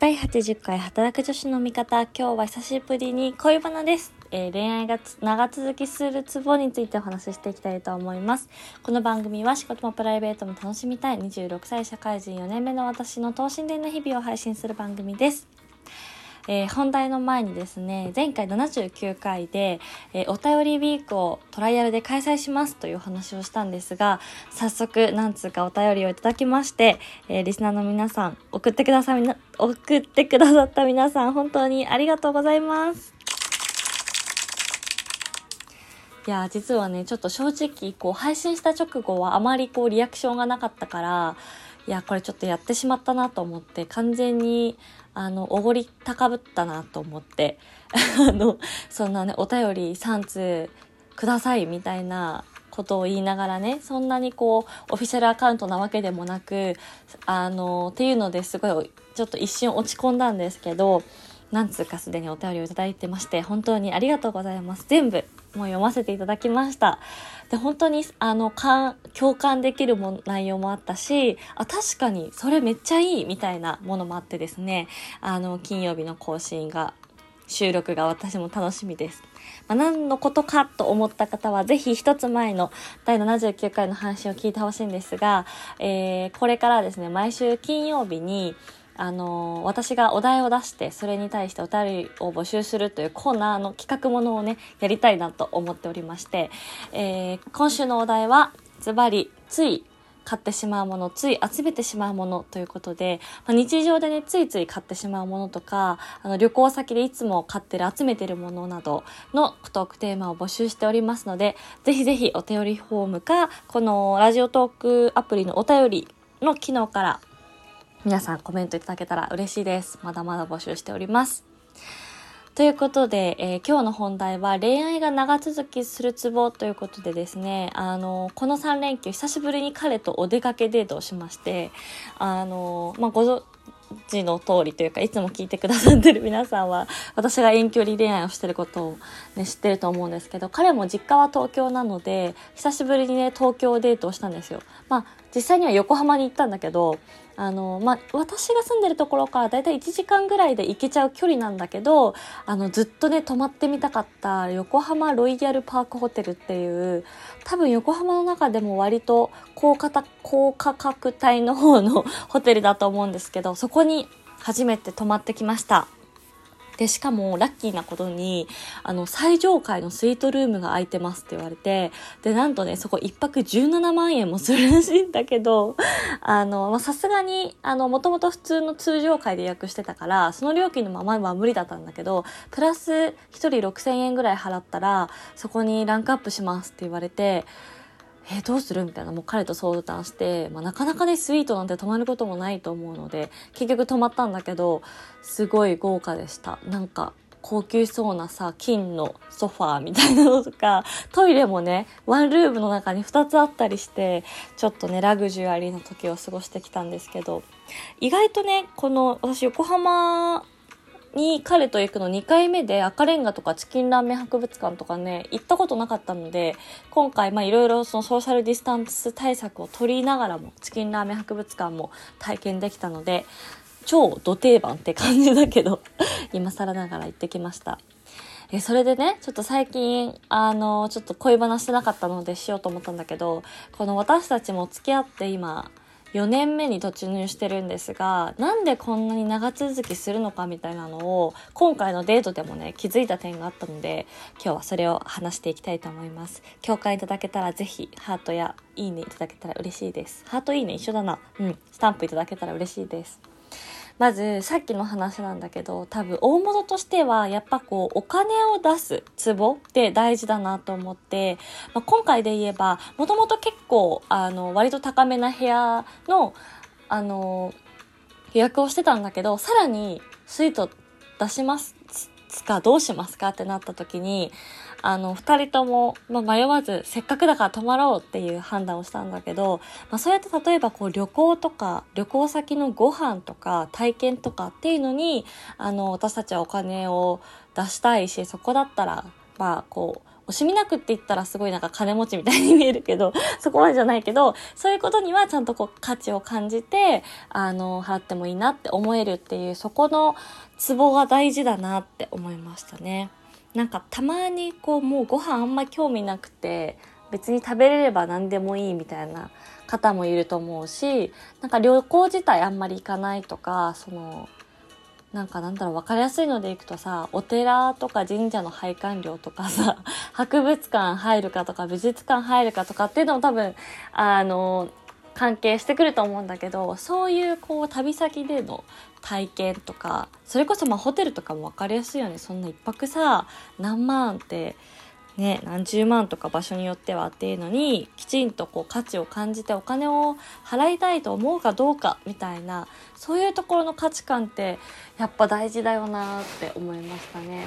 第80回働く女子の味方、今日は久しぶりに恋バナです。恋愛が長続きするツボについてお話ししていきたいと思います。この番組は仕事もプライベートも楽しみたい26歳社会人4年目の私の等身大の日々を配信する番組です。本題の前にですね、前回79回で、お便りウィークをトライアルで開催しますというお話をしたんですが、早速何通かお便りをいただきまして、リスナーの皆さん、送ってくださった皆さん、本当にありがとうございます。いや、実はね、ちょっと正直配信した直後はあまりリアクションがなかったから、いや、これちょっとやってしまったなと思って、完全におごり高ぶったなと思ってそんなね、お便り3通くださいみたいなことを言いながらね、そんなにオフィシャルアカウントなわけでもなくっていうのですごいちょっと一瞬落ち込んだんですけど、何通かすでにお便りをいただいてまして、本当にありがとうございます。全部もう読ませていただきました。で、本当に共感できる内容もあったし、確かにそれめっちゃいいみたいなものもあってですね、金曜日の収録が私も楽しみです。何のことかと思った方はぜひ一つ前の第79回の配信を聞いてほしいんですが、これからですね、毎週金曜日に私がお題を出して、それに対してお便りを募集するというコーナーの企画ものをね、やりたいなと思っておりまして、今週のお題はズバリ、つい買ってしまうもの、つい集めてしまうものということで、日常でね、ついつい買ってしまうものとか、旅行先でいつも買ってる、集めてるものなどのトークテーマを募集しておりますので、ぜひぜひお便りフォームか、このラジオトークアプリのお便りの機能から皆さんコメントいただけたら嬉しいです。まだまだ募集しております。ということで、今日の本題は恋愛が長続きするツボということでですね、この3連休久しぶりに彼とお出かけデートをしまして、ご存知の通りというか、いつも聞いてくださってる皆さんは私が遠距離恋愛をしてることを、ね、知ってると思うんですけど、彼も実家は東京なので久しぶりにね、東京デートをしたんですよ。実際には横浜に行ったんだけど、私が住んでるところからだいたい1時間ぐらいで行けちゃう距離なんだけど、ずっとね、泊まってみたかった横浜ロイヤルパークホテルっていう、多分横浜の中でも割と高価格帯の方のホテルだと思うんですけど、そこに初めて泊まってきました。で、しかもラッキーなことに最上階のスイートルームが空いてますって言われて、で、なんとね、そこ1泊17万円もするらしいんだけど、さすがにもともと普通の通常階で予約してたから、その料金のままは無理だったんだけど、プラス1人6000円ぐらい払ったらそこにランクアップしますって言われて、どうするみたいな、もう彼と相談して、なかなかね、スイートなんて泊まることもないと思うので、結局泊まったんだけど、すごい豪華でした。なんか高級そうなさ、金のソファーみたいなのとか、トイレもね、ワンルームの中に2つあったりして、ちょっとね、ラグジュアリーな時を過ごしてきたんですけど、意外とね、私横浜に彼と行くの2回目で、赤レンガとかチキンラーメン博物館とかね、行ったことなかったので、今回いろいろそのソーシャルディスタンス対策を取りながらも、チキンラーメン博物館も体験できたので、超ド定番って感じだけど今更ながら行ってきました。それでね、ちょっと最近ちょっと恋バナしてなかったのでしようと思ったんだけど、私たちも付き合って今4年目に突入してるんですが、なんでこんなに長続きするのかみたいなのを、今回のデートでもね、気づいた点があったので、今日はそれを話していきたいと思います。共感いただけたらぜひハートやいいねいただけたら嬉しいです。ハートいいね一緒だな、スタンプいただけたら嬉しいです。まずさっきの話なんだけど、多分大元としてはやっぱお金を出すツボって大事だなと思って、今回で言えば、もともと結構割と高めな部屋の予約をしてたんだけど、さらにスイート出しますかどうしますかってなった時に、2人とも、迷わずせっかくだから泊まろうっていう判断をしたんだけど、そうやって例えば旅行とか旅行先のご飯とか体験とかっていうのに私たちはお金を出したいし、そこだったらお惜しみなくって言ったらすごいなんか金持ちみたいに見えるけど、そこまでじゃないけど、そういうことにはちゃんとこう価値を感じて、払ってもいいなって思えるっていう、そこのツボが大事だなって思いましたね。なんかたまにこうもうご飯あんま興味なくて、別に食べれれば何でもいいみたいな方もいると思うし、なんか旅行自体あんまり行かないとか、そのなんかなんだろう、分かりやすいのでいくとさ、お寺とか神社の拝観料とかさ、博物館入るかとか美術館入るかとかっていうのも多分関係してくると思うんだけど、そういうこう旅先での体験とか、それこそまあホテルとかも分かりやすいよね。そんな一泊さ何万ってね、何十万とか場所によってはっていうのに、きちんとこう価値を感じてお金を払いたいと思うかどうかみたいな、そういうところの価値観ってやっぱ大事だよなって思いましたね。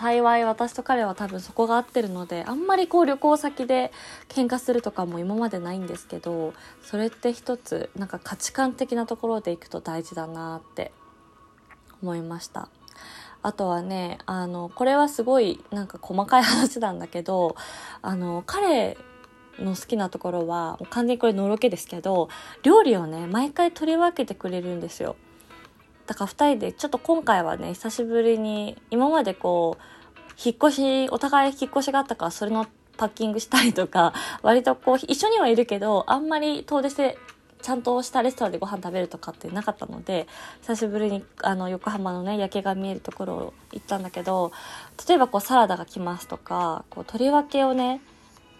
幸い私と彼は多分そこが合ってるので、あんまりこう旅行先で喧嘩するとかも今までないんですけど、それって一つなんか価値観的なところでいくと大事だなって思いました。あとはね、これはすごいなんか細かい話なんだけど、彼の好きなところは完全にこれのろけですけど、料理をね毎回取り分けてくれるんですよ。だから2人でちょっと今回はね、久しぶりに、今までこう引っ越し、お互い引っ越しがあったから、それのパッキングしたりとか、割とこう一緒にはいるけど、あんまり遠出してちゃんとしたレストランでご飯食べるとかってなかったので、久しぶりに横浜のね夜景が見えるところを行ったんだけど、例えばこうサラダが来ますとか、こう取り分けをね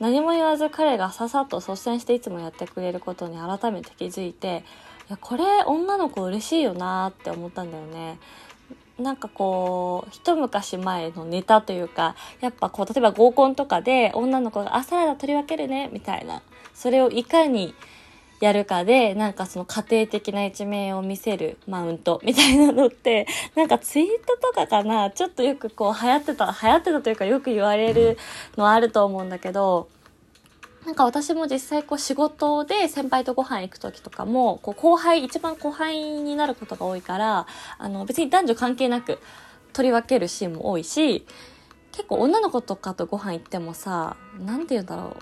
何も言わず彼がささっと率先していつもやってくれることに改めて気づいて、いやこれ女の子嬉しいよなって思ったんだよね。なんかこう一昔前のネタというか、やっぱこう例えば合コンとかで女の子が「あサラダ取り分けるね」みたいな、それをいかにやるかで、なんかその家庭的な一面を見せるマウントみたいなのって、なんかツイートとかかな、ちょっとよくこう流行ってたというか、よく言われるのあると思うんだけど、なんか私も実際こう仕事で先輩とご飯行く時とかも、こう一番後輩になることが多いから、別に男女関係なく取り分けるシーンも多いし、結構女の子とかとご飯行ってもさ、なんて言うんだろう、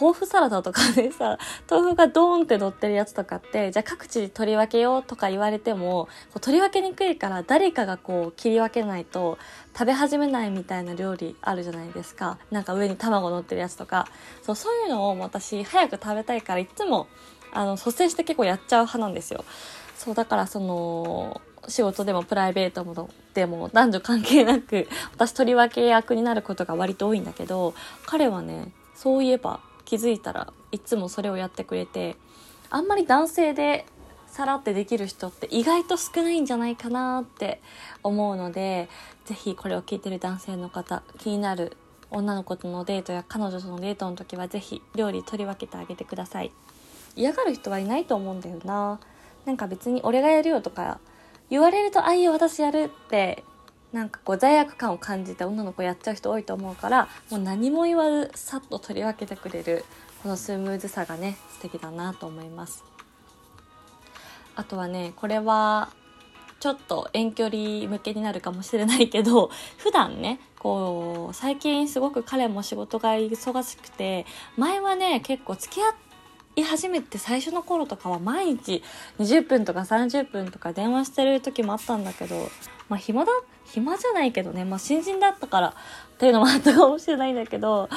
豆腐サラダとかでさ、豆腐がドーンって乗ってるやつとかって、じゃあ各地取り分けようとか言われても、こう取り分けにくいから、誰かがこう切り分けないと食べ始めないみたいな料理あるじゃないですか。なんか上に卵乗ってるやつとか、そういうのを私早く食べたいから、いつも率先して結構やっちゃう派なんですよ。そうだから、その仕事でもプライベートでも男女関係なく私取り分け役になることが割と多いんだけど、彼はね、そういえば気づいたらいつもそれをやってくれて、あんまり男性でさらってできる人って意外と少ないんじゃないかなって思うので、ぜひこれを聞いてる男性の方、気になる女の子とのデートや彼女とのデートの時は、ぜひ料理取り分けてあげてください。嫌がる人はいないと思うんだよな。なんか別に俺がやるよとか言われると、あいいよ私やるって、なんかこう罪悪感を感じて女の子やっちゃう人多いと思うから、もう何も言わずさっと取り分けてくれる、このスムーズさがね素敵だなと思います。あとはね、これはちょっと遠距離向けになるかもしれないけど、普段ねこう最近すごく彼も仕事が忙しくて、前はね結構付き合って初めて最初の頃とかは毎日20分とか30分とか電話してる時もあったんだけど、まあ暇じゃないけどね、まあ新人だったからっていうのもあったかもしれないんだけど、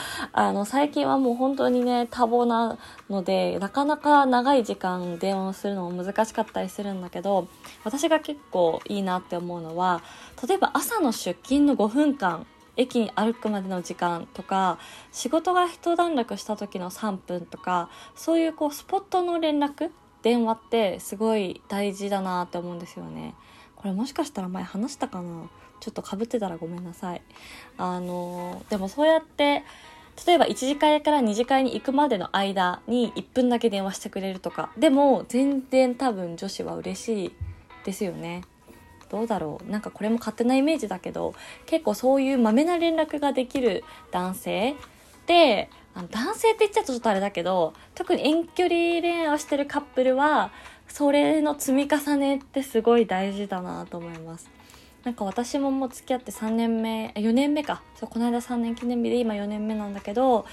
最近はもう本当にね多忙なので、なかなか長い時間電話をするのも難しかったりするんだけど、私が結構いいなって思うのは、例えば朝の出勤の5分間駅に歩くまでの時間とか、仕事が一段落した時の3分とか、そういうこうスポットの連絡、電話ってすごい大事だなって思うんですよね。これもしかしたら前話したかな、ちょっと被ってたらごめんなさい。でもそうやって例えば1次会から2次会に行くまでの間に1分だけ電話してくれるとかでも全然多分女子は嬉しいですよね。どうだろう、なんかこれも勝手なイメージだけど、結構そういうまめな連絡ができる男性で、男性って言っちゃうとちょっとあれだけど、特に遠距離恋愛をしてるカップルはそれの積み重ねってすごい大事だなと思います。なんか私ももう付き合って4年目か、そうこの間3年記念日で今4年目なんだけど、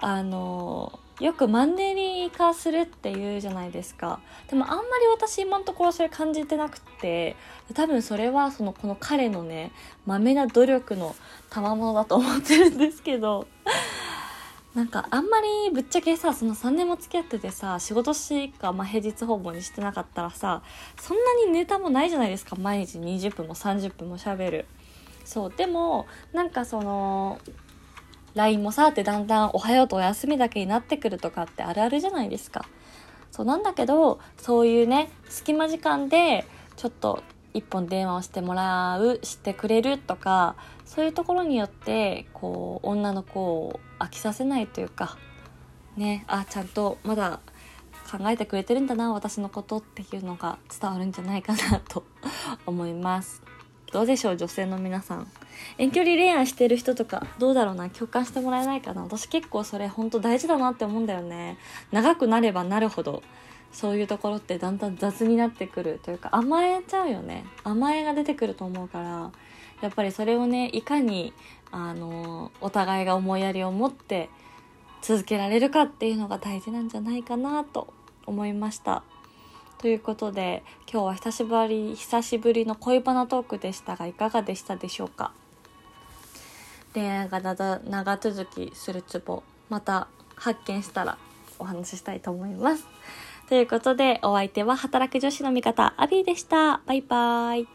よくマンネリ化するっていうじゃないですか。でもあんまり私今のところそれ感じてなくて、多分それはこの彼のね、まめな努力の賜物だと思ってるんですけど、なんかあんまりぶっちゃけさ、その3年も付き合っててさ、仕事しか、平日訪問にしてなかったらさ、そんなにネタもないじゃないですか。毎日20分も30分も喋る。そう、でもなんかLINE もさってだんだんおはようとお休みだけになってくるとかってあるあるじゃないですか。そうなんだけど、そういうね隙間時間でちょっと一本電話をしてくれるとか、そういうところによってこう女の子を飽きさせないというかね、あちゃんとまだ考えてくれてるんだな私のことっていうのが伝わるんじゃないかなと思います。どうでしょう女性の皆さん、遠距離恋愛してる人とかどうだろうな、共感してもらえないかな。私結構それ本当大事だなって思うんだよね。長くなればなるほどそういうところってだんだん雑になってくるというか、甘えちゃうよね。甘えが出てくると思うから、やっぱりそれをねいかにお互いが思いやりを持って続けられるかっていうのが大事なんじゃないかなと思いました。ということで今日は久しぶりの恋バナトークでしたが、いかがでしたでしょうか。恋愛が長続きするツボ、また発見したらお話ししたいと思います。ということでお相手は働く女子の味方アビーでした。バイバイ。